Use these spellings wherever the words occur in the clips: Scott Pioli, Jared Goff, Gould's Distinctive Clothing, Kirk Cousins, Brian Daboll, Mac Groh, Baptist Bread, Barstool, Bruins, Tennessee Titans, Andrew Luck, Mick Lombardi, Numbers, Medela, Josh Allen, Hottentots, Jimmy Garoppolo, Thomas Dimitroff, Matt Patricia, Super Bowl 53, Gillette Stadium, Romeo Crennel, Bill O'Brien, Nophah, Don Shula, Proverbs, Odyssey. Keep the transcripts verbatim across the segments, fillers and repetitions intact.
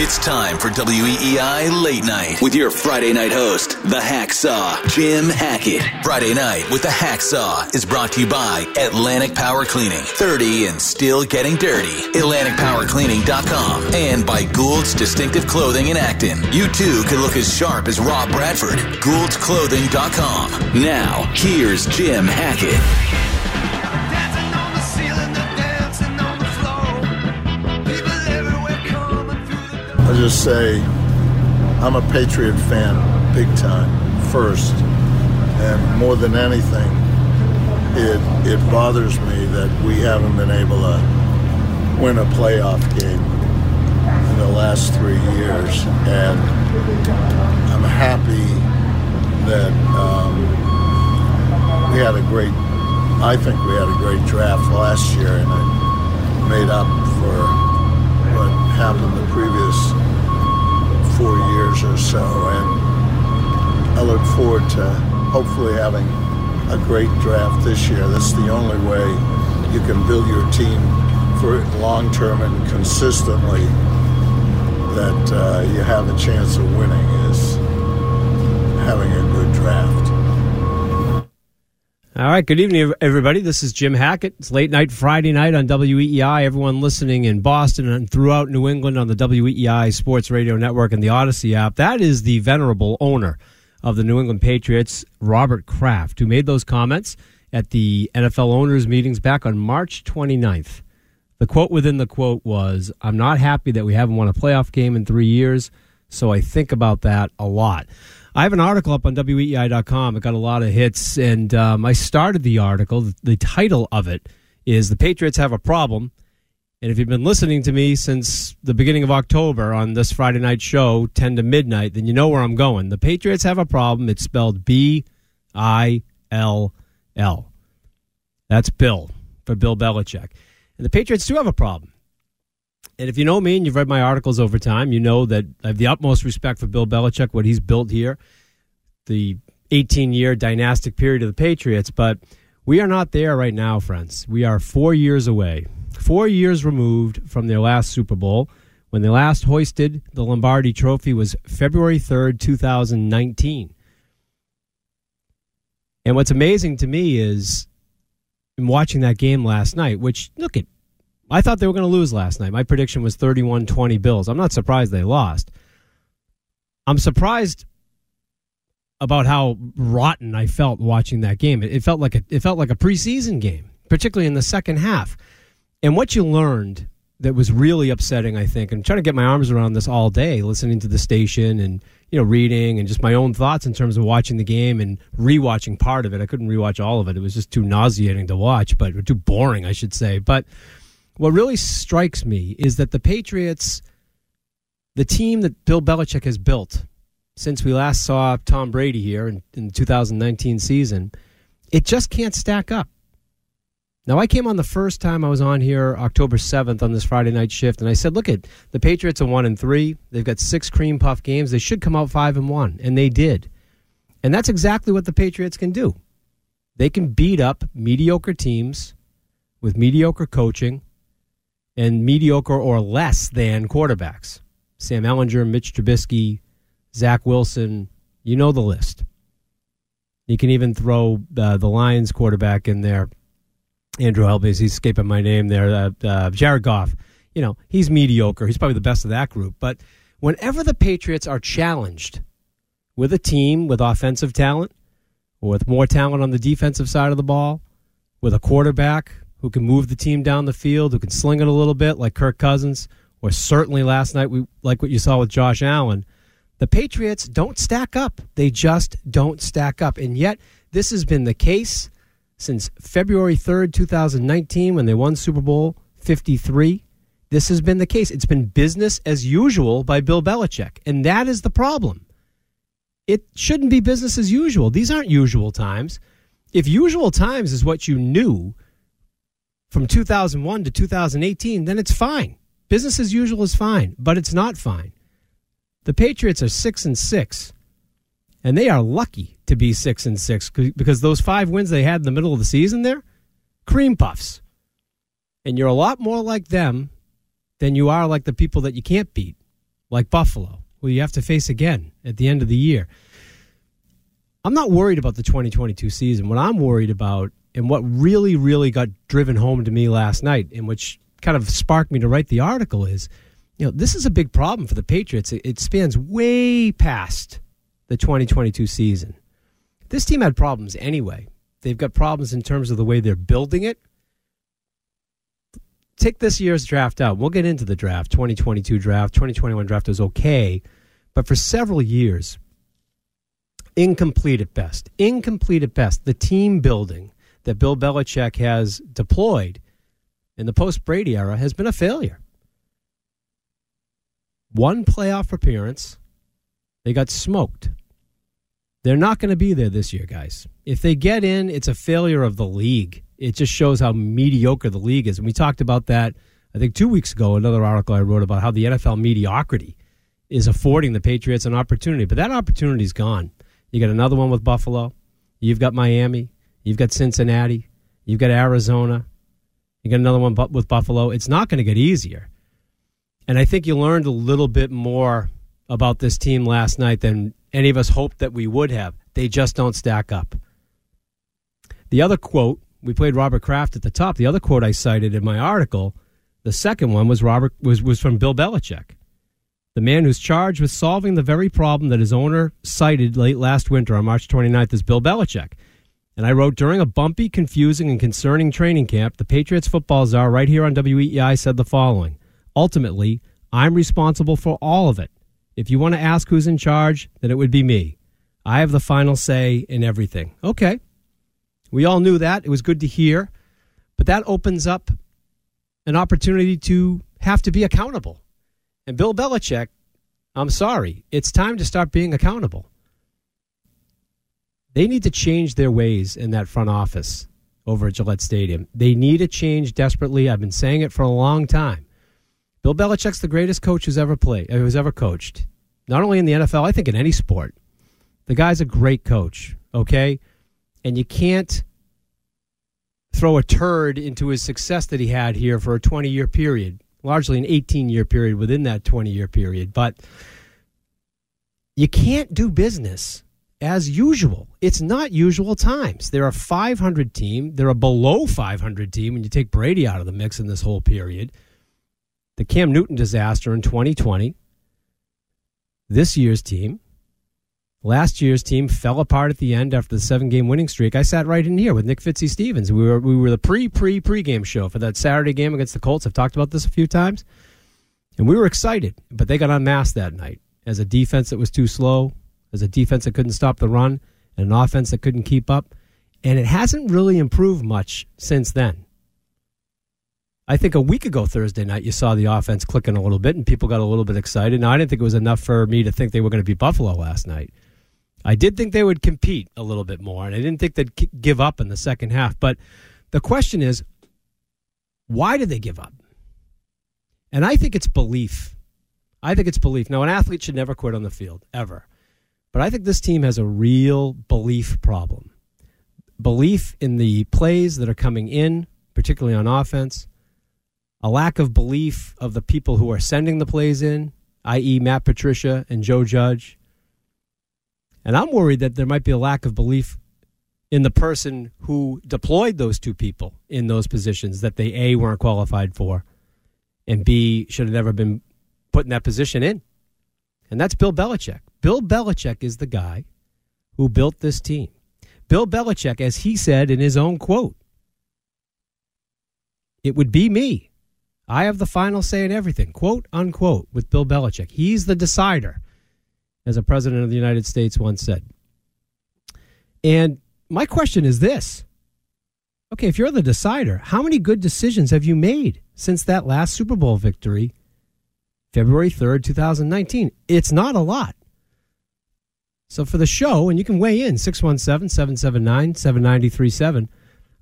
It's time for W E E I Late Night with your Friday night host, the Hacksaw, Jim Hackett. Friday Night with the Hacksaw is brought to you by Atlantic Power Cleaning, thirty and still getting dirty, atlantic power cleaning dot com, and by Gould's Distinctive Clothing in Acton. You too can look as sharp as Rob Bradford, goulds clothing dot com. Now, here's Jim Hackett. I'll just say I'm a Patriot fan, big time, first. And more than anything, it it bothers me that we haven't been able to win a playoff game in the last three years. And I'm happy that um, we had a great, I think we had a great draft last year, and it made up for what happened the previous four years or so, and I look forward to hopefully having a great draft this year. That's the only way you can build your team for long-term and consistently that uh, you have a chance of winning is having a good draft. All right, good evening, everybody. This is Jim Hackett. It's late night Friday night on W E E I. Everyone listening in Boston and throughout New England on the W E E I Sports Radio Network and the Odyssey app. That is the venerable owner of the New England Patriots, Robert Kraft, who made those comments at the N F L owners' meetings back on March twenty-ninth. The quote within the quote was, "I'm not happy that we haven't won a playoff game in three years, so I think about that a lot." I have an article up on W E E I dot com. It got a lot of hits, and um, I started the article. The title of it is The Patriots Have a Problem. And if you've been listening to me since the beginning of October on this Friday night show, ten to midnight, then you know where I'm going. The Patriots have a problem. It's spelled B I L L. That's Bill, for Bill Belichick. And the Patriots do have a problem. And if you know me and you've read my articles over time, you know that I have the utmost respect for Bill Belichick, what he's built here, the eighteen-year dynastic period of the Patriots. But we are not there right now, friends. We are four years away, four years removed from their last Super Bowl. When they last hoisted the Lombardi Trophy was February third, twenty nineteen. And what's amazing to me is in watching that game last night, which, look at, I thought they were going to lose last night. My prediction was thirty-one twenty Bills. I'm not surprised they lost. I'm surprised about how rotten I felt watching that game. It felt like a, it felt like a preseason game, particularly in the second half. And what you learned that was really upsetting, I think, and I'm trying to get my arms around this all day, listening to the station and, you know, reading and just my own thoughts in terms of watching the game and rewatching part of it. I couldn't rewatch all of it. It was just too nauseating to watch, but too boring, I should say. But what really strikes me is that the Patriots, the team that Bill Belichick has built since we last saw Tom Brady here in, in the two thousand nineteen season, it just can't stack up. Now, I came on the first time I was on here October seventh on this Friday night shift, and I said, look, at the Patriots are one and three. They've got six cream puff games. They should come out five and one, and they did. And that's exactly what the Patriots can do. They can beat up mediocre teams with mediocre coaching and mediocre or less than quarterbacks. Sam Ellinger, Mitch Trubisky, Zach Wilson, you know the list. You can even throw uh, the Lions quarterback in there. Andrew Elby's, he's escaping my name there. Uh, uh, Jared Goff. you know, he's mediocre. He's probably the best of that group. But whenever the Patriots are challenged with a team with offensive talent, or with more talent on the defensive side of the ball, with a quarterback who can move the team down the field, who can sling it a little bit like Kirk Cousins, or certainly last night, we like what you saw with Josh Allen, the Patriots don't stack up. They just don't stack up. And yet, this has been the case since February third, twenty nineteen, when they won Super Bowl fifty-three. This has been the case. It's been business as usual by Bill Belichick, and that is the problem. It shouldn't be business as usual. These aren't usual times. If usual times is what you knew from two thousand one to two thousand eighteen, then it's fine. Business as usual is fine, but it's not fine. The Patriots are six and six, and they are lucky to be six and six because those five wins they had in the middle of the season there, cream puffs. And you're a lot more like them than you are like the people that you can't beat, like Buffalo, who you have to face again at the end of the year. I'm not worried about the twenty twenty-two season. What I'm worried about, and what really, really got driven home to me last night, and which kind of sparked me to write the article, is, you know, this is a big problem for the Patriots. It spans way past the twenty twenty-two season. This team had problems anyway. They've got problems in terms of the way they're building it. Take this year's draft out. We'll get into the draft, twenty twenty-two draft. twenty twenty-one draft is okay. But for several years, incomplete at best. Incomplete at best. The team building that Bill Belichick has deployed in the post-Brady era has been a failure. One playoff appearance, they got smoked. They're not going to be there this year, guys. If they get in, it's a failure of the league. It just shows how mediocre the league is. And we talked about that, I think, two weeks ago, another article I wrote about how the N F L mediocrity is affording the Patriots an opportunity. But that opportunity's gone. You got another one with Buffalo. You've got Miami. You've got Cincinnati. You've got Arizona. You got another one with Buffalo. It's not going to get easier. And I think you learned a little bit more about this team last night than any of us hoped that we would have. They just don't stack up. The other quote, we played Robert Kraft at the top. The other quote I cited in my article, the second one was Robert was, was from Bill Belichick, the man who's charged with solving the very problem that his owner cited late last winter on March twenty-ninth is Bill Belichick. And I wrote, during a bumpy, confusing, and concerning training camp, the Patriots football czar right here on W E E I said the following: ultimately, I'm responsible for all of it. If you want to ask who's in charge, then it would be me. I have the final say in everything. Okay. We all knew that. It was good to hear. But that opens up an opportunity to have to be accountable. And Bill Belichick, I'm sorry, it's time to start being accountable. They need to change their ways in that front office over at Gillette Stadium. They need a change desperately. I've been saying it for a long time. Bill Belichick's the greatest coach who's ever played, who's ever coached. Not only in the N F L, I think in any sport. The guy's a great coach, okay? And you can't throw a turd into his success that he had here for a twenty-year period, largely an eighteen-year period within that twenty-year period. But you can't do business as usual. It's not usual times. They're a five hundred team. They're a below five hundred team when you take Brady out of the mix in this whole period. The Cam Newton disaster in twenty twenty, this year's team. Last year's team fell apart at the end after the seven-game winning streak. I sat right in here with Nick Fitzy-Stevens. We were we were the pre-pre-pre-game show for that Saturday game against the Colts. I've talked about this a few times. And we were excited, but they got unmasked that night as a defense that was too slow, as a defense that couldn't stop the run, and an offense that couldn't keep up. And it hasn't really improved much since then. I think a week ago Thursday night, you saw the offense clicking a little bit, and people got a little bit excited. Now, I didn't think it was enough for me to think they were going to beat Buffalo last night. I did think they would compete a little bit more, and I didn't think they'd give up in the second half. But the question is, why did they give up? And I think it's belief. I think it's belief. Now, an athlete should never quit on the field, ever. But I think this team has a real belief problem. Belief in the plays that are coming in, particularly on offense. A lack of belief of the people who are sending the plays in, that is. Matt Patricia and Joe Judge. And I'm worried that there might be a lack of belief in the person who deployed those two people in those positions that they, A, weren't qualified for, and B, should have never been put in that position in. And that's Bill Belichick. Bill Belichick is the guy who built this team. Bill Belichick, as he said in his own quote, it would be me. I have the final say in everything, quote, unquote, with Bill Belichick. He's the decider, as a president of the United States once said. And my question is this. Okay, if you're the decider, how many good decisions have you made since that last Super Bowl victory, February third, twenty nineteen? It's not a lot. So for the show, and you can weigh in, six one seven, seven seven nine, seven nine three seven.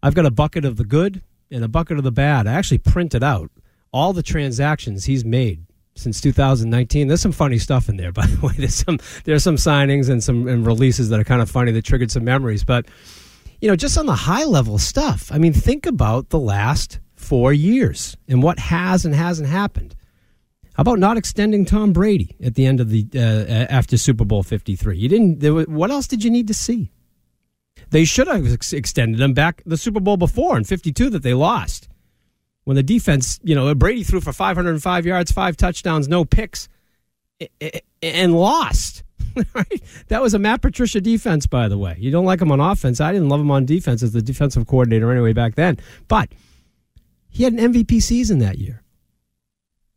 I've got a bucket of the good and a bucket of the bad. I actually printed out all the transactions he's made since two thousand nineteen. There's some funny stuff in there, by the way. There's some there's some signings and some and releases that are kind of funny that triggered some memories. But, you know, just on the high-level stuff, I mean, think about the last four years and what has and hasn't happened. How about not extending Tom Brady at the end of the uh, after Super Bowl fifty-three? You didn't. There were, what else did you need to see? They should have ex- extended him back the Super Bowl before in fifty-two that they lost, when the defense, you know, Brady threw for five hundred five yards, five touchdowns, no picks, and lost. Right? That was a Matt Patricia defense, by the way. You don't like him on offense. I didn't love him on defense as the defensive coordinator anyway back then. But he had an M V P season that year.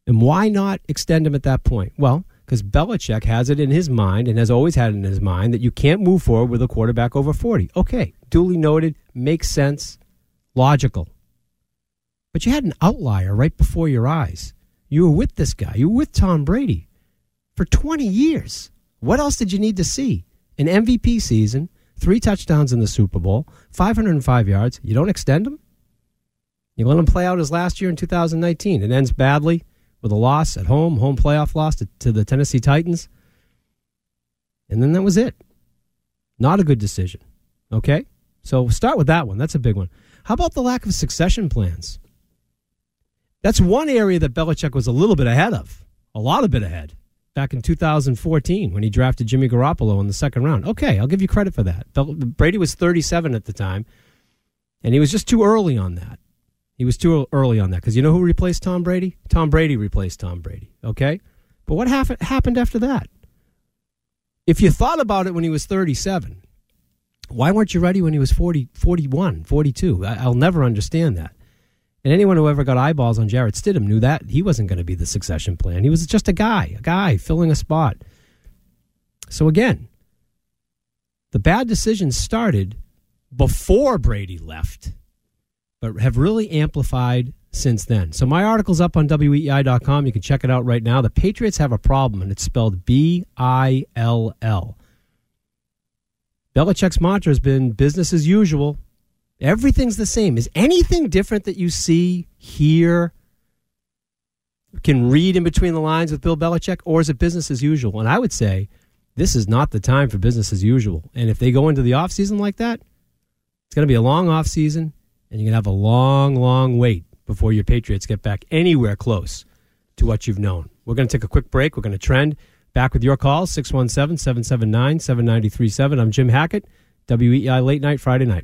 And why not extend him at that point? Well, because Belichick has it in his mind and has always had it in his mind that you can't move forward with a quarterback over forty. Okay, duly noted, makes sense, logical. But you had an outlier right before your eyes. You were with this guy. You were with Tom Brady for twenty years. What else did you need to see? An M V P season, three touchdowns in the Super Bowl, five hundred five yards. You don't extend him? You let him play out his last year in two thousand nineteen. It ends badly, with a loss at home, home playoff loss to, to the Tennessee Titans. And then that was it. Not a good decision. Okay? So we'll start with that one. That's a big one. How about the lack of succession plans? That's one area that Belichick was a little bit ahead of, a lot of bit ahead, back in two thousand fourteen when he drafted Jimmy Garoppolo in the second round. Okay, I'll give you credit for that. Brady was thirty-seven at the time, and he was just too early on that. He was too early on that because you know who replaced Tom Brady? Tom Brady replaced Tom Brady, okay? But what hap- happened after that? If you thought about it when he was thirty-seven, why weren't you ready when he was forty, forty-one, forty-two? I- I'll never understand that. And anyone who ever got eyeballs on Jarrett Stidham knew that he wasn't going to be the succession plan. He was just a guy, a guy filling a spot. So again, the bad decisions started before Brady left, but have really amplified since then. So my article's up on W E E I dot com. You can check it out right now. The Patriots have a problem, and it's spelled B I L L. Belichick's mantra has been business as usual. Everything's the same. Is anything different that you see, hear, can read in between the lines with Bill Belichick, or is it business as usual? And I would say this is not the time for business as usual. And if they go into the offseason like that, it's going to be a long offseason. And you're going to have a long, long wait before your Patriots get back anywhere close to what you've known. We're going to take a quick break. We're going to trend. Back with your calls, six one seven, seven seven nine, seven nine three seven. I'm Jim Hackett, W E E I Late Night Friday Night.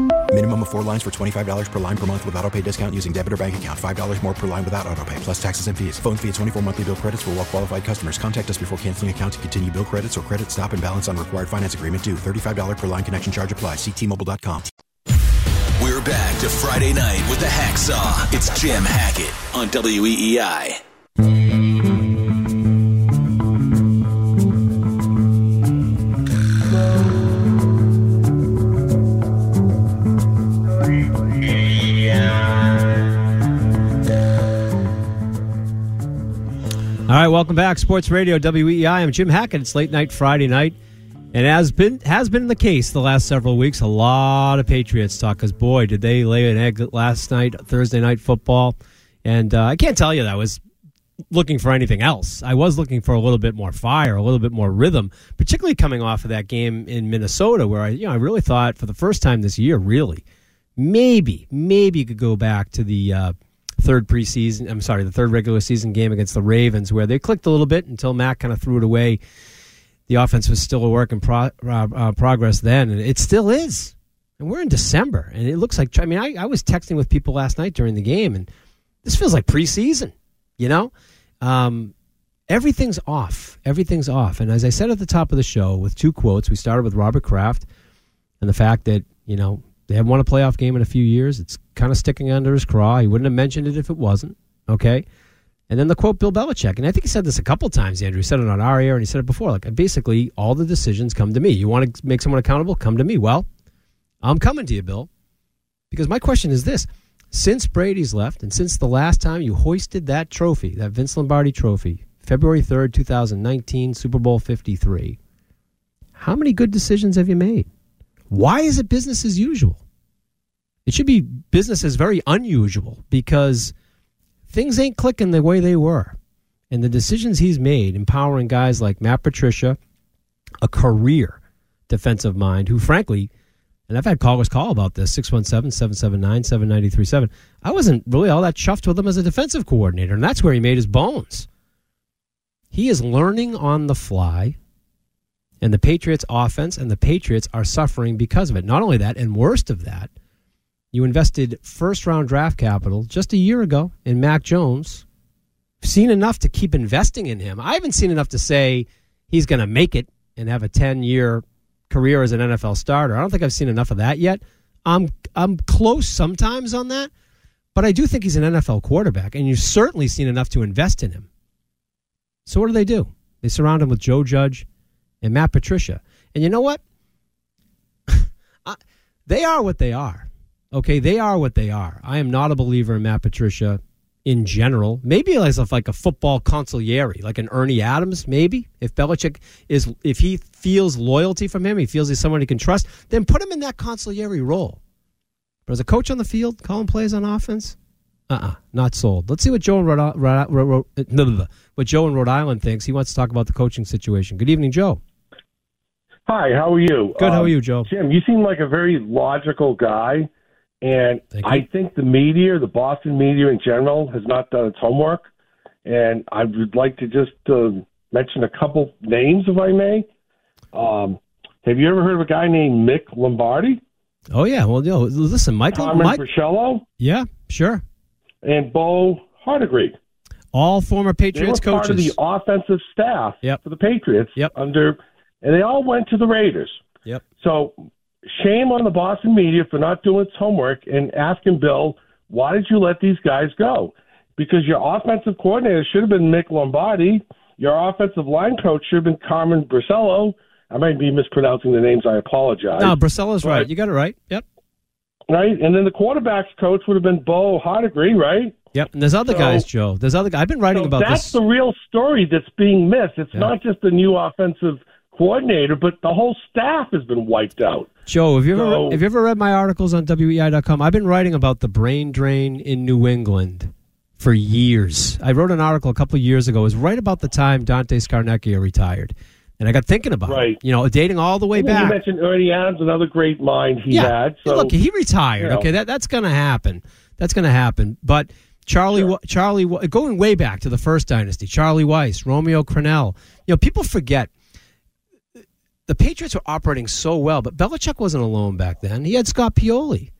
Minimum of four lines for twenty-five dollars per line per month with auto pay discount using debit or bank account. five dollars more per line without auto pay, plus taxes and fees. Phone fee at twenty-four monthly bill credits for well qualified customers. Contact us before canceling account to continue bill credits or credit stop and balance on required finance agreement due. thirty-five dollars per line connection charge applies. See T Mobile dot com. We're back to Friday night with the Hacksaw. It's Jim Hackett on W E E I. All right, welcome back. Sports Radio W E E I. I'm Jim Hackett. It's late night Friday night. And as been has been the case the last several weeks, a lot of Patriots talk, because, boy, did they lay an egg last night, Thursday night football. And uh, I can't tell you that I was looking for anything else. I was looking for a little bit more fire, a little bit more rhythm, particularly coming off of that game in Minnesota where I, you know, I really thought for the first time this year, really, maybe, maybe you could go back to the uh, – third preseason, I'm sorry, the third regular season game against the Ravens, where they clicked a little bit until Mac kind of threw it away. The offense was still a work in pro, uh, uh, progress then, and it still is. And we're in December, and it looks like, I mean, I, I was texting with people last night during the game, and this feels like preseason, you know? Um, everything's off. Everything's off. And as I said at the top of the show with two quotes, we started with Robert Kraft and the fact that, you know, they haven't won a playoff game in a few years. It's kind of sticking under his craw. He wouldn't have mentioned it if it wasn't, okay? And then the quote, Bill Belichick. And I think he said this a couple times, Andrew. He said it on our air, and he said it before. Like, basically, all the decisions come to me. You want to make someone accountable? Come to me. Well, I'm coming to you, Bill, because my question is this. Since Brady's left, and since the last time you hoisted that trophy, that Vince Lombardi trophy, February third, twenty nineteen, Super Bowl fifty-three, how many good decisions have you made? Why is it business as usual? It should be business as very unusual, because things ain't clicking the way they were. And the decisions he's made, empowering guys like Matt Patricia, a career defensive mind, who frankly, and I've had callers call about this, six one seven, seven seven nine, seven nine three seven, I wasn't really all that chuffed with him as a defensive coordinator, and that's where he made his bones. He is learning on the fly. And the Patriots' offense and the Patriots are suffering because of it. Not only that, and worst of that, you invested first-round draft capital just a year ago in Mac Jones. I've seen enough to keep investing in him. I haven't seen enough to say he's going to make it and have a ten-year career as an N F L starter. I don't think I've seen enough of that yet. I'm I'm close sometimes on that, but I do think he's an N F L quarterback, and you've certainly seen enough to invest in him. So what do they do? They surround him with Joe Judge and Matt Patricia. And you know what? They are what they are. Okay, they are what they are. I am not a believer in Matt Patricia in general. Maybe as of like a football consigliere, like an Ernie Adams, maybe. If Belichick is, if he feels loyalty from him, he feels he's someone he can trust, then put him in that consigliere role. But as a coach on the field, calling plays on offense, uh-uh, not sold. Let's see what Joe in Rhode, Rhode, Rhode, Rhode, what Joe in Rhode Island thinks. He wants to talk about the coaching situation. Good evening, Joe. Hi, how are you? Good, um, how are you, Joe? Jim, you seem like a very logical guy, and I think the media, the Boston media in general, has not done its homework, and I would like to just uh, mention a couple names, if I may. Um, have you ever heard of a guy named Mick Lombardi? Oh, yeah. Well, no, listen, Michael. Carmen Mike, Bruscello? Yeah, sure. And Bo Hardigree. All former Patriots coaches. They were part coaches. Of the offensive staff yep. for the Patriots yep. under... And they all went to the Raiders. Yep. So shame on the Boston media for not doing its homework and asking Bill, why did you let these guys go? Because your offensive coordinator should have been Mick Lombardi. Your offensive line coach should have been Carmen Bruscello. I might be mispronouncing the names. I apologize. No, Bruscello's right. right. You got it right. Yep. Right? And then the quarterback's coach would have been Bo Hardigree, right? Yep, and there's other so, guys, Joe. There's other guys. I've been writing so about that's this. That's the real story that's being missed. It's yeah. not just the new offensive coordinator, but the whole staff has been wiped out. Joe, have you ever so, have you ever read my articles on W E I dot com? I've been writing about the brain drain in New England for years. I wrote an article a couple of years ago. It was right about the time Dante Scarnecchia retired, and I got thinking about right. it. You know, dating all the way and back. You mentioned Ernie Adams, another great mind he yeah. had. So, look, he retired. You know. Okay, that that's going to happen. That's going to happen. But Charlie, sure. Charlie, going way back to the first dynasty, Charlie Weiss, Romeo Crennel. You know, people forget. The Patriots were operating so well, but Belichick wasn't alone back then. He had Scott Pioli.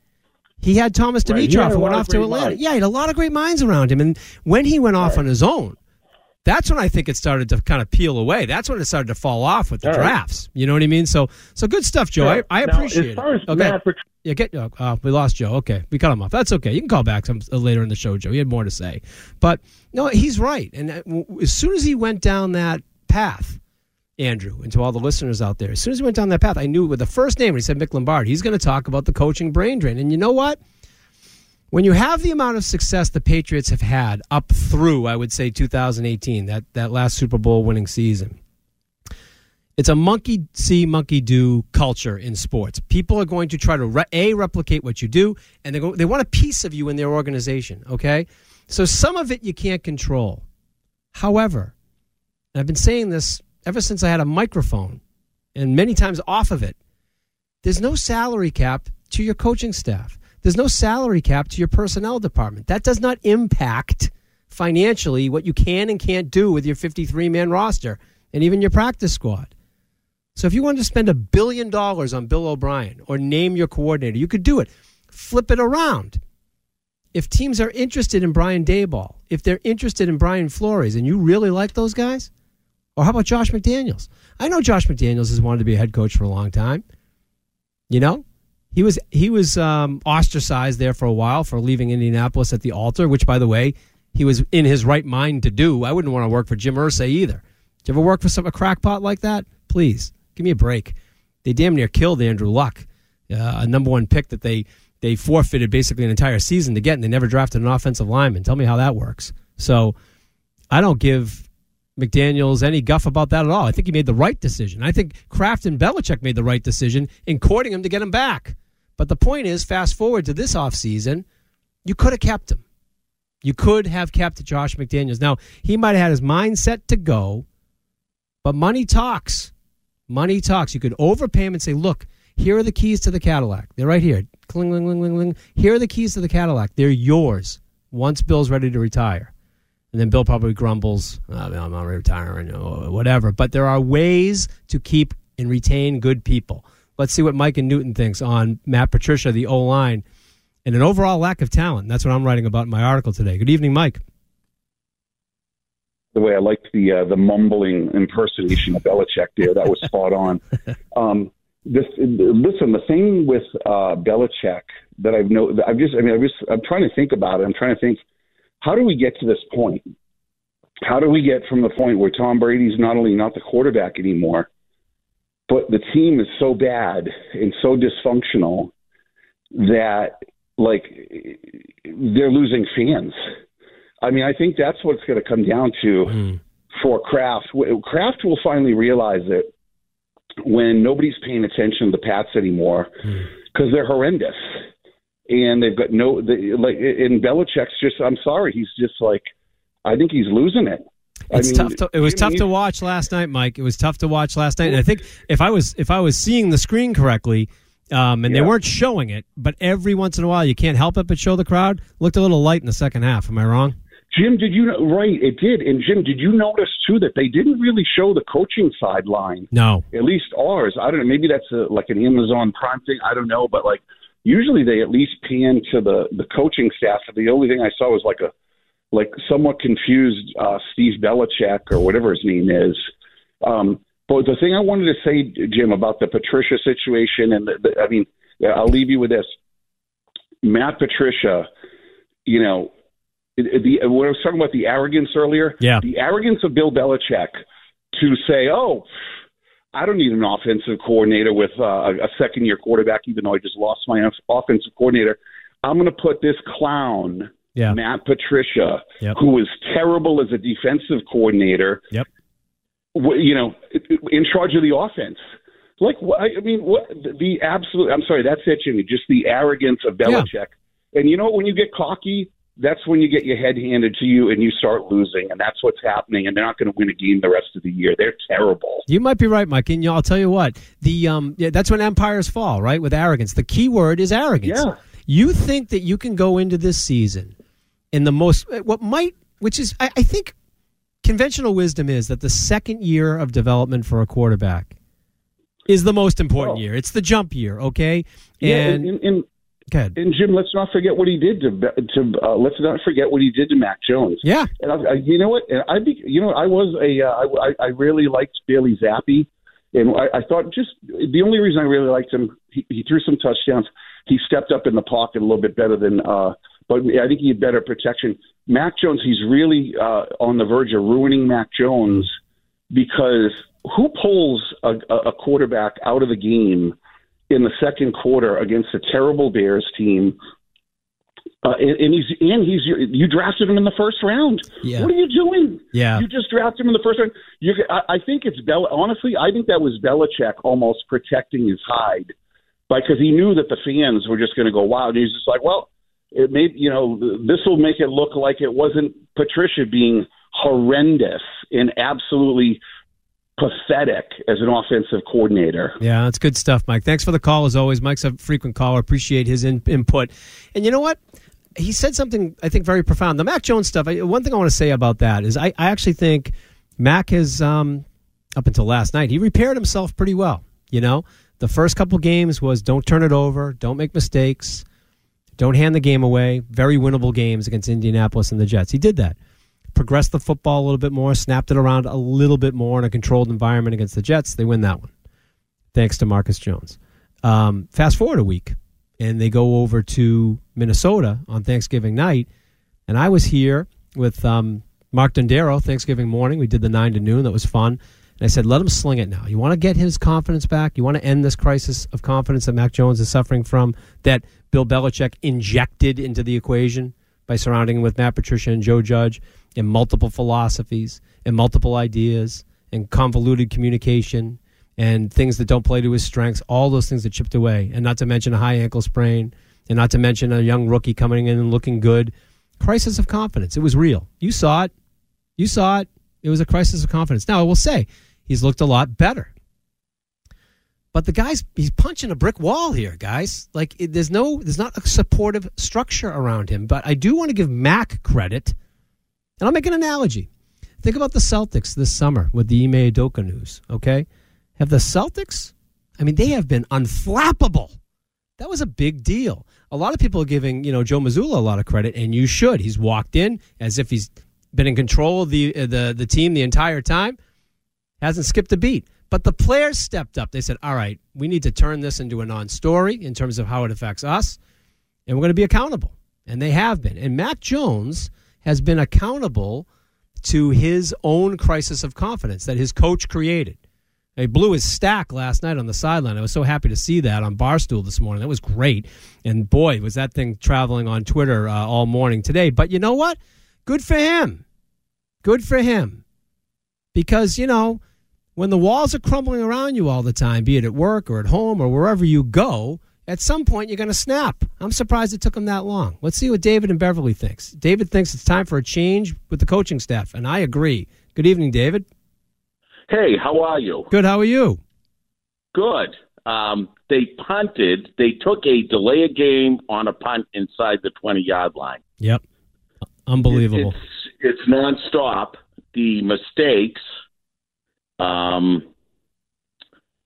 He had Thomas right. Dimitroff, who went off to Atlanta. Minds. Yeah, he had a lot of great minds around him. And when he went off right. on his own, that's when I think it started to kind of peel away. That's when it started to fall off with the All drafts. Right. You know what I mean? So so good stuff, Joe. Yeah. I, I now, appreciate as far as it. Okay. Matt, yeah, get, uh, we lost Joe. Okay, we cut him off. That's okay. You can call back some uh, later in the show, Joe. He had more to say. But, no, he's right. And uh, as soon as he went down that path, Andrew, and to all the listeners out there, as soon as we went down that path, I knew with the first name, when he said Mick Lombardi, he's going to talk about the coaching brain drain. And you know what? When you have the amount of success the Patriots have had up through, I would say, two thousand eighteen, that, that last Super Bowl winning season, it's a monkey-see, monkey-do culture in sports. People are going to try to, re- A, replicate what you do, and they go, they want a piece of you in their organization, okay? So some of it you can't control. However, and I've been saying this ever since I had a microphone, and many times off of it, there's no salary cap to your coaching staff. There's no salary cap to your personnel department. That does not impact financially what you can and can't do with your fifty-three man roster and even your practice squad. So if you wanted to spend a billion dollars on Bill O'Brien or name your coordinator, you could do it. Flip it around. If teams are interested in Brian Daboll, if they're interested in Brian Flores, and you really like those guys, or how about Josh McDaniels? I know Josh McDaniels has wanted to be a head coach for a long time. You know? He was he was um, ostracized there for a while for leaving Indianapolis at the altar, which, by the way, he was in his right mind to do. I wouldn't want to work for Jim Irsay either. Did you ever work for some, a crackpot like that? Please, give me a break. They damn near killed Andrew Luck, uh, a number one pick that they, they forfeited basically an entire season to get, and they never drafted an offensive lineman. Tell me how that works. So I don't give McDaniels any guff about that at all. I think he made the right decision. I think Kraft and Belichick made the right decision in courting him to get him back. But the point is, fast forward to this offseason, you could have kept him. You could have kept Josh McDaniels. Now, he might have had his mindset to go, but money talks. Money talks. You could overpay him and say, look, here are the keys to the Cadillac. They're right here. Cling, cling, cling, cling, cling. Here are the keys to the Cadillac. They're yours once Bill's ready to retire. And then Bill probably grumbles, oh, I'm not retiring, or whatever. But there are ways to keep and retain good people. Let's see what Mike and Newton thinks on Matt Patricia, the O-line, and an overall lack of talent. That's what I'm writing about in my article today. Good evening, Mike. The way I liked the uh, the mumbling impersonation of Belichick there, that was spot on. Um, this, listen, the thing with uh, Belichick that I've no, I've just, I mean, I've just, I'm trying to think about it. I'm trying to think, how do we get to this point? How do we get from the point where Tom Brady's not only not the quarterback anymore, but the team is so bad and so dysfunctional that, like, they're losing fans. I mean, I think that's what it's going to come down to mm. for Kraft. Kraft will finally realize it when nobody's paying attention to the Pats anymore because mm. they're horrendous. And they've got no, they, like, and Belichick's just, I'm sorry, he's just like, I think he's losing it. It's I mean, tough. To, it was I mean, tough to watch last night, Mike. It was tough to watch last night, and I think if I was if I was seeing the screen correctly, um, and yeah. they weren't showing it, but every once in a while you can't help it but show the crowd. Looked a little light in the second half. Am I wrong? Jim, did you know? Right, it did. And Jim, did you notice too that they didn't really show the coaching sideline? No, at least ours. I don't know. Maybe that's a, like an Amazon Prime thing. I don't know, but like usually they at least pan to the the coaching staff. And the only thing I saw was like a. like somewhat confused uh, Steve Belichick or whatever his name is. Um, but the thing I wanted to say, Jim, about the Patricia situation, and the, the, I mean, I'll leave you with this. Matt Patricia, you know, it, the, when I was talking about the arrogance earlier, yeah. the arrogance of Bill Belichick to say, oh, I don't need an offensive coordinator with uh, a second-year quarterback, even though I just lost my offensive coordinator. I'm going to put this clown – Yeah. Matt Patricia, yep. who was terrible as a defensive coordinator, yep. you know, in charge of the offense. Like, I mean, what the absolute, I'm sorry, that's it, Jimmy, just the arrogance of Belichick. Yeah. And you know, when you get cocky, that's when you get your head handed to you and you start losing, and that's what's happening, and they're not going to win a game the rest of the year. They're terrible. You might be right, Mike, and I'll tell you what, the um, yeah, that's when empires fall, right, with arrogance. The key word is arrogance. Yeah. You think that you can go into this season in the most, what might, which is, I, I think conventional wisdom is that the second year of development for a quarterback is the most important oh. year. It's the jump year, okay? And, yeah, and, and, and, and Jim, let's not forget what he did to, to uh, let's not forget what he did to Mac Jones. Yeah. And I, I, you know what? And I, you know, I was a, uh, I, I really liked Bailey Zappi. And I, I thought just, the only reason I really liked him, he, he threw some touchdowns. He stepped up in the pocket a little bit better than uh, – but I think he had better protection. Mac Jones, he's really uh, on the verge of ruining Mac Jones because who pulls a, a quarterback out of the game in the second quarter against a terrible Bears team Uh, and, and he's in. He's you drafted him in the first round. Yeah. What are you doing? Yeah, you just drafted him in the first round. You, I, I think it's Bel. Honestly, I think that was Belichick almost protecting his hide, because he knew that the fans were just going to go wow. And he's just like, well, it may, you know, this will make it look like it wasn't Patricia being horrendous and absolutely pathetic as an offensive coordinator. Yeah, that's good stuff, Mike. Thanks for the call as always. Mike's a frequent caller. Appreciate his in- input. And you know what? He said something, I think, very profound. The Mac Jones stuff, I, one thing I want to say about that is I, I actually think Mac has, um, up until last night, he repaired himself pretty well. You know, the first couple games was don't turn it over, don't make mistakes, don't hand the game away, very winnable games against Indianapolis and the Jets. He did that. Progressed the football a little bit more, snapped it around a little bit more in a controlled environment against the Jets. They win that one, thanks to Marcus Jones. Um, fast forward a week, and they go over to Minnesota on Thanksgiving night. And I was here with um, Mark Dondero Thanksgiving morning. We did the nine to noon. That was fun. And I said, let him sling it now. You want to get his confidence back? You want to end this crisis of confidence that Mac Jones is suffering from, that Bill Belichick injected into the equation by surrounding him with Matt Patricia and Joe Judge and multiple philosophies and multiple ideas and convoluted communication and things that don't play to his strengths, all those things that chipped away, and not to mention a high ankle sprain, and not to mention a young rookie coming in and looking good. Crisis of confidence. It was real. You saw it. You saw it. It was a crisis of confidence. Now, I will say, he's looked a lot better. But the guy's, he's punching a brick wall here, guys. Like, it, there's no, there's not a supportive structure around him. But I do want to give Mac credit, and I'll make an analogy. Think about the Celtics this summer with the Ime Udoka news, okay? Have the Celtics, I mean, they have been unflappable. That was a big deal. A lot of people are giving, you know, Joe Mazzulla a lot of credit, and you should. He's walked in as if he's been in control of the, uh, the, the team the entire time. Hasn't skipped a beat. But the players stepped up. They said, all right, we need to turn this into a non-story in terms of how it affects us, and we're going to be accountable. And they have been. And Mac Jones has been accountable to his own crisis of confidence that his coach created. He blew his stack last night on the sideline. I was so happy to see that on Barstool this morning. That was great. And, boy, was that thing traveling on Twitter uh, all morning today. But you know what? Good for him. Good for him. Because, you know, when the walls are crumbling around you all the time, be it at work or at home or wherever you go, at some point you're going to snap. I'm surprised it took him that long. Let's see what David in Beverly thinks. David thinks it's time for a change with the coaching staff, and I agree. Good evening, David. Hey, how are you? Good, how are you? Good. Um, they punted. They took a delay a game on a punt inside the twenty-yard line. Yep. Unbelievable. It's, it's nonstop. The mistakes... Um,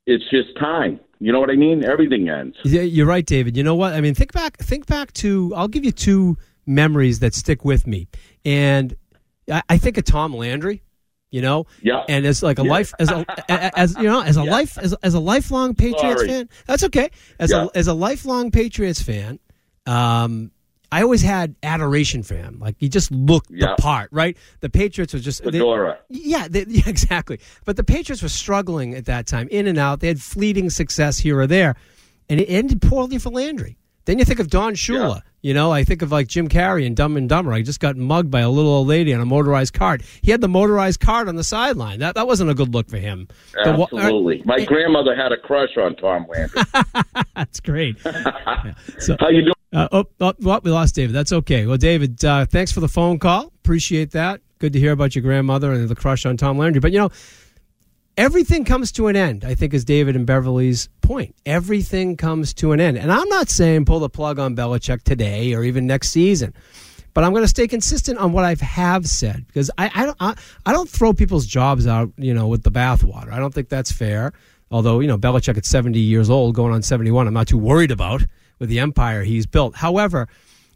it's just time. You know what I mean? Everything ends. Yeah, you're right, David. You know what? I mean, think back, think back to, I'll give you two memories that stick with me. And I, I think of Tom Landry, you know, yeah. And as like a yeah. life, as a, as, you know, as a yeah. life, as, as a lifelong Patriots Sorry. fan, that's okay. As yeah. a, as a lifelong Patriots fan, um, I always had adoration for him. Like, he just looked yeah. the part, right? The Patriots were just... They, yeah, they, yeah, exactly. But the Patriots were struggling at that time, in and out. They had fleeting success here or there, and it ended poorly for Landry. Then you think of Don Shula. Yeah. You know, I think of, like, Jim Carrey in Dumb and Dumber. I just got mugged by a little old lady on a motorized cart. He had the motorized cart on the sideline. That that wasn't a good look for him. Absolutely. The, uh, My and, grandmother had a crush on Tom Landry. That's great. Yeah. So, how you doing? Uh, oh, oh, well, we lost David. That's okay. Well, David, uh, thanks for the phone call. Appreciate that. Good to hear about your grandmother and the crush on Tom Landry. But, you know, everything comes to an end, I think, is David and Beverly's point. Everything comes to an end. And I'm not saying pull the plug on Belichick today or even next season. But I'm going to stay consistent on what I have said, because I, I, don't, I, I don't throw people's jobs out, you know, with the bathwater. I don't think that's fair. Although, you know, Belichick at seventy years old, going on seventy-one, I'm not too worried about, with the empire he's built. However,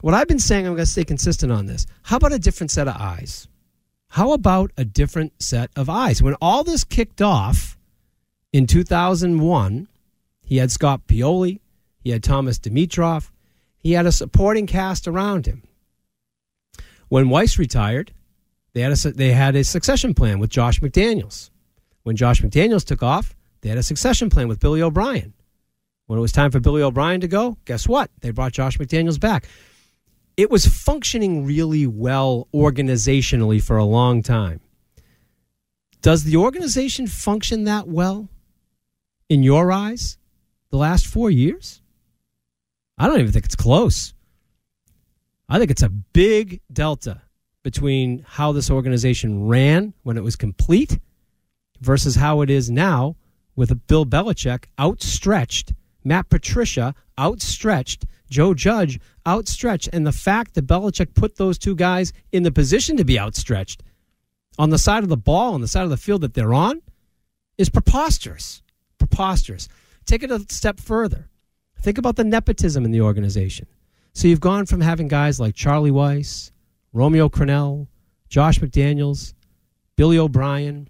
what I've been saying, I'm going to stay consistent on this. How about a different set of eyes? How about a different set of eyes? When all this kicked off in two thousand one, he had Scott Pioli, he had Thomas Dimitroff, he had a supporting cast around him. When Weiss retired, they had a, they had a succession plan with Josh McDaniels. When Josh McDaniels took off, they had a succession plan with Billy O'Brien. When it was time for Billy O'Brien to go, guess what? They brought Josh McDaniels back. it was functioning really well organizationally for a long time. Does the organization function that well in your eyes the last four years? I don't even think it's close. I think it's a big delta between how this organization ran when it was complete versus how it is now with a Bill Belichick outstretched, Matt Patricia outstretched, Joe Judge outstretched, and the fact that Belichick put those two guys in the position to be outstretched on the side of the ball, on the side of the field that they're on, is preposterous. Preposterous. Take it a step further. Think about the nepotism in the organization. So you've gone from having guys like Charlie Weiss, Romeo Crennel, Josh McDaniels, Billy O'Brien,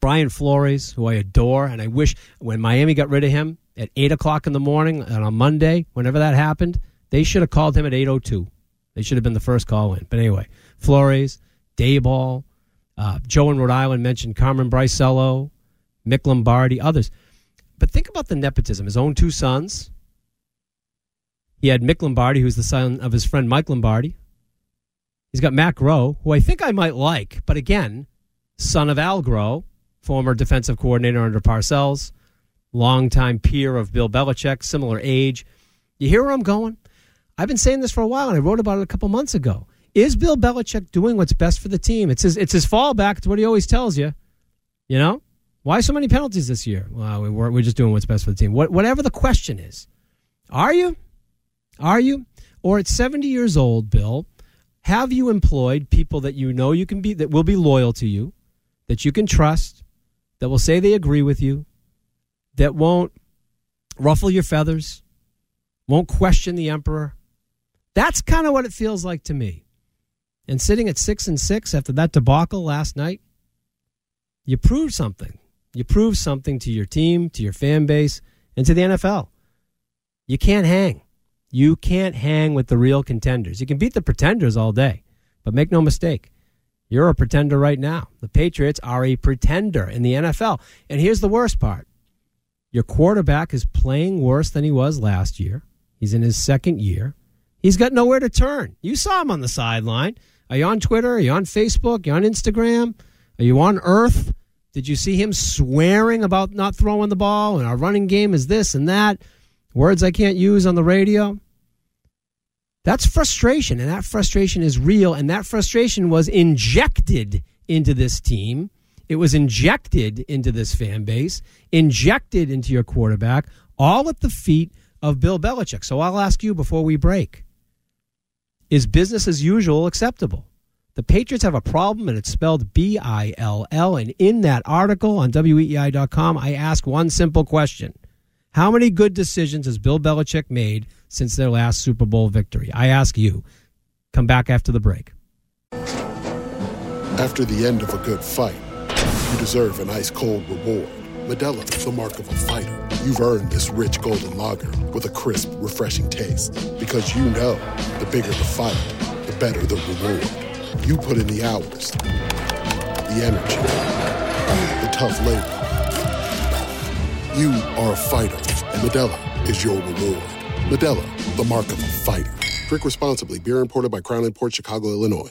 Brian Flores, who I adore, and I wish when Miami got rid of him at eight o'clock in the morning on a Monday, whenever that happened, they should have called him at eight oh two. They should have been the first call in. But anyway, Flores, Dayball, uh, Joe in Rhode Island mentioned Carmen Bricello, Mick Lombardi, others. But think about the nepotism. His own two sons. He had Mick Lombardi, who's the son of his friend Mike Lombardi. He's got Mac Groh, who I think I might like, but again, son of Al Groh, former defensive coordinator under Parcells, longtime peer of Bill Belichick, similar age. You hear where I'm going? I've been saying this for a while, and I wrote about it a couple months ago. Is Bill Belichick doing what's best for the team? It's his, it's his fallback. It's what he always tells you. You know? Why so many penalties this year? Well, we were, we're just doing what's best for the team. What, whatever the question is. Are you? Are you? Or at seventy years old, Bill, have you employed people that you know you can be, that will be loyal to you, that you can trust, that will say they agree with you, that won't ruffle your feathers, won't question the emperor? That's kind of what it feels like to me. And sitting at six and six after that debacle last night, you proved something. You proved something to your team, to your fan base, and to the N F L. You can't hang. You can't hang with the real contenders. You can beat the pretenders all day, but make no mistake, you're a pretender right now. The Patriots are a pretender in the N F L. And here's the worst part. Your quarterback is playing worse than he was last year. He's in his second year. He's got nowhere to turn. You saw him on the sideline. Are you on Twitter? Are you on Facebook? Are you on Instagram? Are you on Earth? Did you see him swearing about not throwing the ball and our running game is this and that? Words I can't use on the radio. That's frustration, and that frustration is real, and that frustration was injected into this team. It was injected into this fan base, injected into your quarterback, all at the feet of Bill Belichick. So I'll ask you before we break, is business as usual acceptable? The Patriots have a problem, and it's spelled B I L L. And in that article on W E E I dot com, I ask one simple question. How many good decisions has Bill Belichick made since their last Super Bowl victory? I ask you. Come back after the break. After the end of a good fight, you deserve an ice-cold reward. Medela, the mark of a fighter. You've earned this rich golden lager with a crisp, refreshing taste. Because you know, the bigger the fight, the better the reward. You put in the hours, the energy, the tough labor. You are a fighter, and Medela is your reward. Medela, the mark of a fighter. Drink responsibly. Beer imported by Crown Imports, Chicago, Illinois.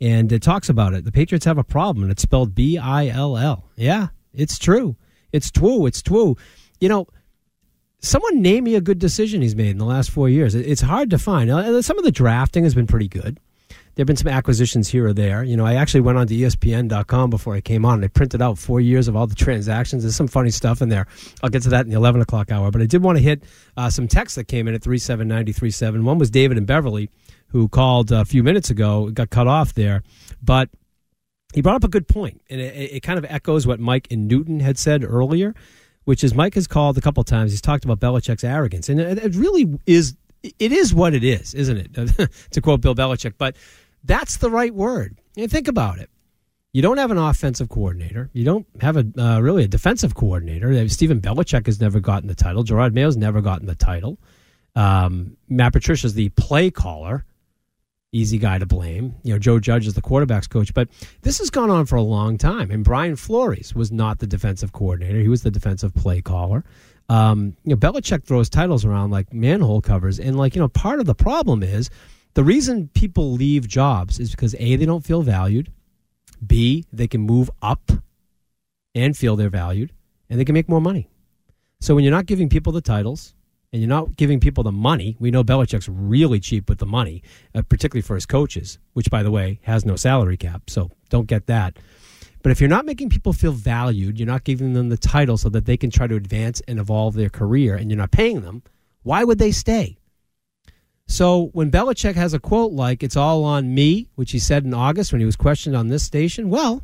and it talks about it. The Patriots have a problem, and it's spelled B I L L. Yeah, it's true. It's true. It's true. You know, someone name me a good decision he's made in the last four years. It's hard to find. Some of the drafting has been pretty good. there have been some acquisitions here or there. You know, I actually went on to E S P N dot com before I came on, and I printed out four years of all the transactions. There's some funny stuff in there. I'll get to that in the eleven o'clock hour. But I did want to hit uh, some texts that came in at three seven nine three seven. One was David in Beverly, who called a few minutes ago, got cut off there. But he brought up a good point, and it, it kind of echoes what Mike and Newton had said earlier, which is Mike has called a couple of times. He's talked about Belichick's arrogance, and it, it really is it is what it is, isn't it? To quote Bill Belichick, but that's the right word. And think about it. You don't have an offensive coordinator. You don't have a uh, really a defensive coordinator. Stephen Belichick has never gotten the title. Gerard Mayo's never gotten the title. Um, Matt Patricia's the play caller. Easy guy to blame. You know, Joe Judge is the quarterback's coach, but this has gone on for a long time. And Brian Flores was not the defensive coordinator. He was the defensive play caller. Um, you know, Belichick throws titles around like manhole covers. And like, you know, part of the problem is the reason people leave jobs is because A, they don't feel valued. B, they can move up and feel they're valued, and they can make more money. So when you're not giving people the titles, and you're not giving people the money. We know Belichick's really cheap with the money, uh, particularly for his coaches, which, by the way, has no salary cap, so don't get that. But if you're not making people feel valued, you're not giving them the title so that they can try to advance and evolve their career, and you're not paying them, why would they stay? So when Belichick has a quote like, it's all on me, which he said in August when he was questioned on this station, well,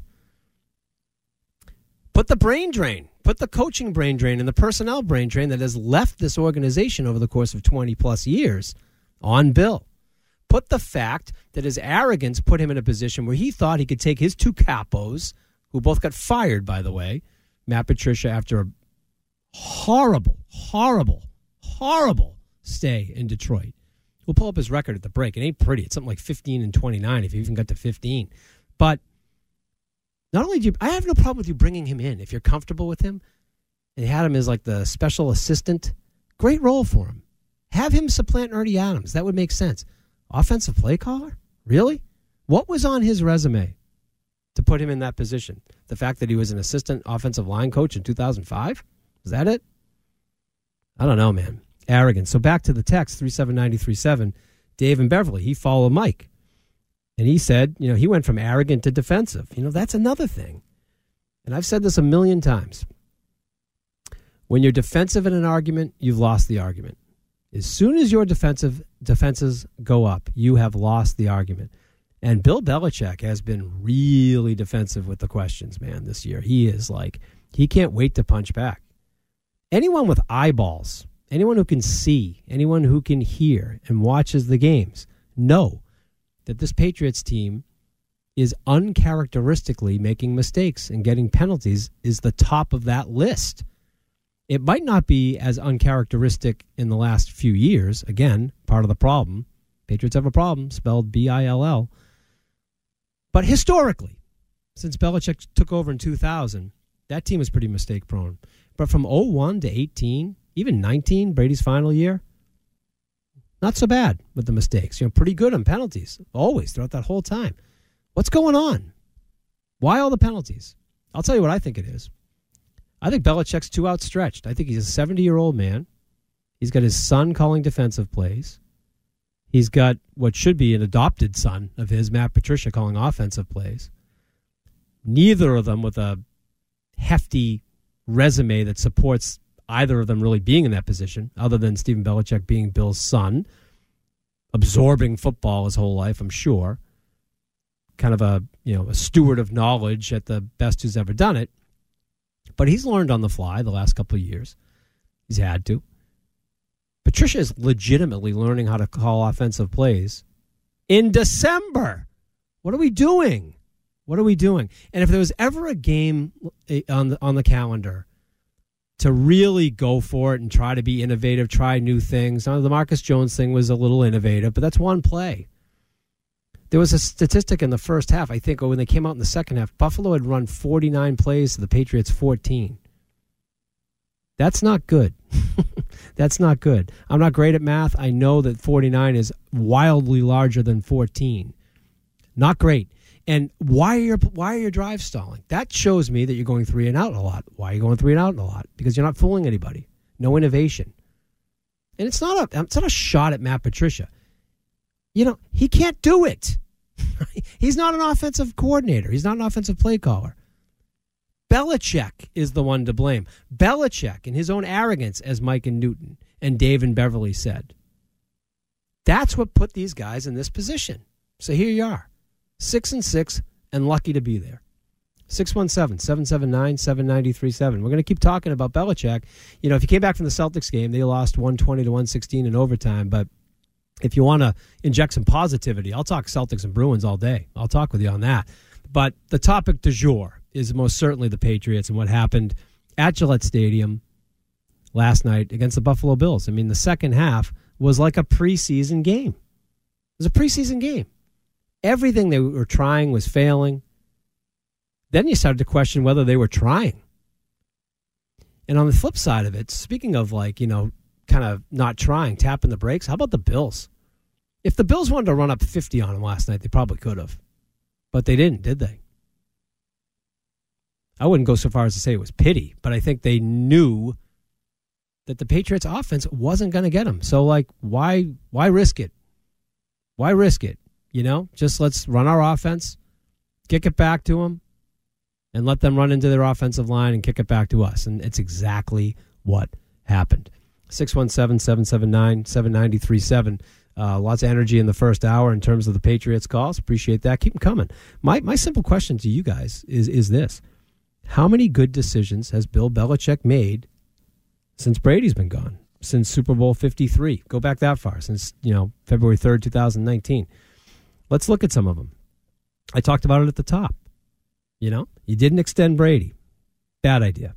put the brain drain. Put the coaching brain drain and the personnel brain drain that has left this organization over the course of twenty plus years on Bill. Put the fact that his arrogance put him in a position where he thought he could take his two capos, who both got fired, by the way, Matt Patricia after a horrible, horrible, horrible stay in Detroit. We'll pull up his record at the break. It ain't pretty. It's something like fifteen and twenty-nine, if he even got to fifteen. But not only do you, I have no problem with you bringing him in if you're comfortable with him. They had him as like the special assistant. Great role for him. Have him supplant Ernie Adams. That would make sense. Offensive play caller? Really? What was on his resume to put him in that position? The fact that he was an assistant offensive line coach in two thousand five? Is that it? I don't know, man. Arrogant. So back to the text, three seven nine three seven. Dave and Beverly, he followed Mike. And he said, you know, he went from arrogant to defensive. You know, that's another thing. And I've said this a million times. When you're defensive in an argument, you've lost the argument. As soon as your defensive defenses go up, you have lost the argument. And Bill Belichick has been really defensive with the questions, man, this year. He is like, he can't wait to punch back. Anyone with eyeballs, anyone who can see, anyone who can hear and watches the games, know that this Patriots team is uncharacteristically making mistakes, and getting penalties is the top of that list. It might not be as uncharacteristic in the last few years. Again, part of the problem. Patriots have a problem, spelled B I L L. But historically, since Belichick took over in two thousand, that team was pretty mistake-prone. But from oh one to eighteen, even nineteen, Brady's final year, not so bad with the mistakes. You know, pretty good on penalties, always, throughout that whole time. What's going on? Why all the penalties? I'll tell you what I think it is. I think Belichick's too outstretched. I think he's a seventy-year-old man. He's got his son calling defensive plays. He's got what should be an adopted son of his, Matt Patricia, calling offensive plays. Neither of them with a hefty resume that supports either of them really being in that position, other than Stephen Belichick being Bill's son, absorbing football his whole life, I'm sure, kind of a, you know, a steward of knowledge at the best who's ever done it. But he's learned on the fly the last couple of years. He's had to. Patricia is legitimately learning how to call offensive plays in December. What are we doing? What are we doing? And if there was ever a game on the, on the calendar to really go for it and try to be innovative, try new things. Now, the Marcus Jones thing was a little innovative, but that's one play. There was a statistic in the first half, I think, or when they came out in the second half, Buffalo had run forty-nine plays to the Patriots' fourteen. That's not good. That's not good. I'm not great at math. I know that forty-nine is wildly larger than fourteen. Not great. And why are your why are your drives stalling? That shows me that you're going three and out a lot. Why are you going three and out a lot? Because you're not fooling anybody. No innovation. And it's not a it's not a shot at Matt Patricia. You know, he can't do it. He's not an offensive coordinator. He's not an offensive play caller. Belichick is the one to blame. Belichick and his own arrogance, as Mike and Newton and Dave and Beverly said. That's what put these guys in this position. So here you are, six and six, and lucky to be there. six one seven, seven seven nine, seven nine three seven. We're going to keep talking about Belichick. You know, if you came back from the Celtics game, they lost one twenty to one sixteen in overtime. But if you want to inject some positivity, I'll talk Celtics and Bruins all day. I'll talk with you on that. But the topic du jour is most certainly the Patriots and what happened at Gillette Stadium last night against the Buffalo Bills. I mean, the second half was like a preseason game. It was a preseason game. Everything they were trying was failing. Then you started to question whether they were trying. And on the flip side of it, speaking of like, you know, kind of not trying, tapping the brakes, how about the Bills? If the Bills wanted to run up fifty on them last night, they probably could have. But they didn't, did they? I wouldn't go so far as to say it was pity, but I think they knew that the Patriots offense wasn't going to get them. So, like, why, why risk it? Why risk it? You know, just let's run our offense, kick it back to them, and let them run into their offensive line and kick it back to us. And it's exactly what happened. six one seven, seven seven nine, seven nine three seven. Uh, lots of energy in the first hour in terms of the Patriots calls. Appreciate that. Keep them coming. My my simple question to you guys is is this. How many good decisions has Bill Belichick made since Brady's been gone? Since Super Bowl fifty-three. Go back that far. Since, you know, February third, two thousand nineteen. Let's look at some of them. I talked about it at the top. You know, you didn't extend Brady. Bad idea.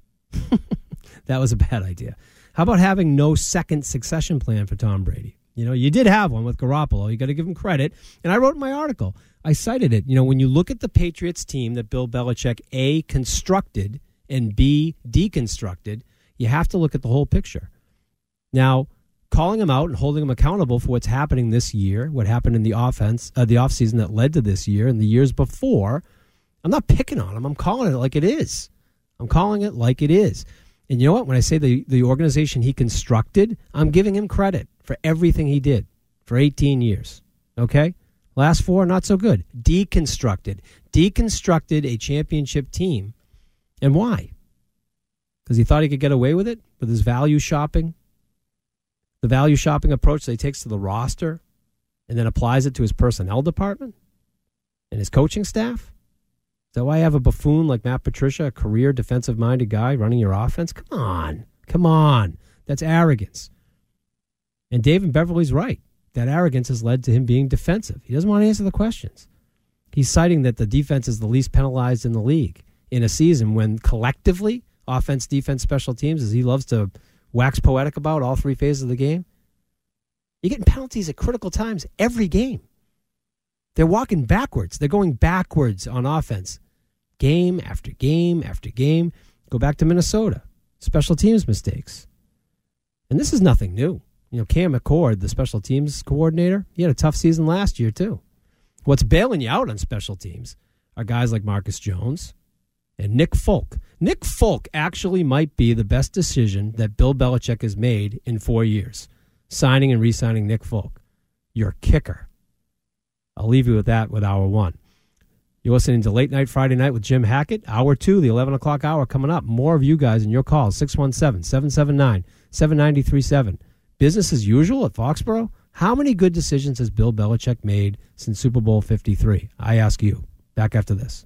That was a bad idea. How about having no second succession plan for Tom Brady? You know, you did have one with Garoppolo. You got to give him credit. And I wrote in my article, I cited it. You know, when you look at the Patriots team that Bill Belichick, A, constructed, and B, deconstructed, you have to look at the whole picture. Now, calling him out and holding him accountable for what's happening this year, what happened in the offense, uh, the offseason that led to this year and the years before, I'm not picking on them. I'm calling it like it is. I'm calling it like it is. And you know what? When I say the, the organization he constructed, I'm giving him credit for everything he did for eighteen years. Okay? Last four, not so good. Deconstructed. Deconstructed a championship team. And why? Because he thought he could get away with it with his value shopping. The value shopping approach that he takes to the roster and then applies it to his personnel department and his coaching staff. So I have a buffoon like Matt Patricia, a career defensive-minded guy running your offense? Come on. Come on. That's arrogance. And Dave and Beverly's right. That arrogance has led to him being defensive. He doesn't want to answer the questions. He's citing that the defense is the least penalized in the league in a season when collectively, offense, defense, special teams, as he loves to wax poetic about all three phases of the game, you're getting penalties at critical times every game. They're walking backwards. They're going backwards on offense. Game after game after game. Go back to Minnesota. Special teams mistakes. And this is nothing new. You know, Cam McCord, the special teams coordinator, he had a tough season last year too. What's bailing you out on special teams are guys like Marcus Jones and Nick Folk. Nick Folk actually might be the best decision that Bill Belichick has made in four years. Signing and re-signing Nick Folk. Your kicker. I'll leave you with that with hour one. You're listening to Late Night Friday Night with Jim Hackett. Hour two, the eleven o'clock hour coming up. More of you guys and your calls, six one seven, seven seven nine, seven nine three seven. Business as usual at Foxborough? How many good decisions has Bill Belichick made since Super Bowl fifty-three? I ask you. Back after this.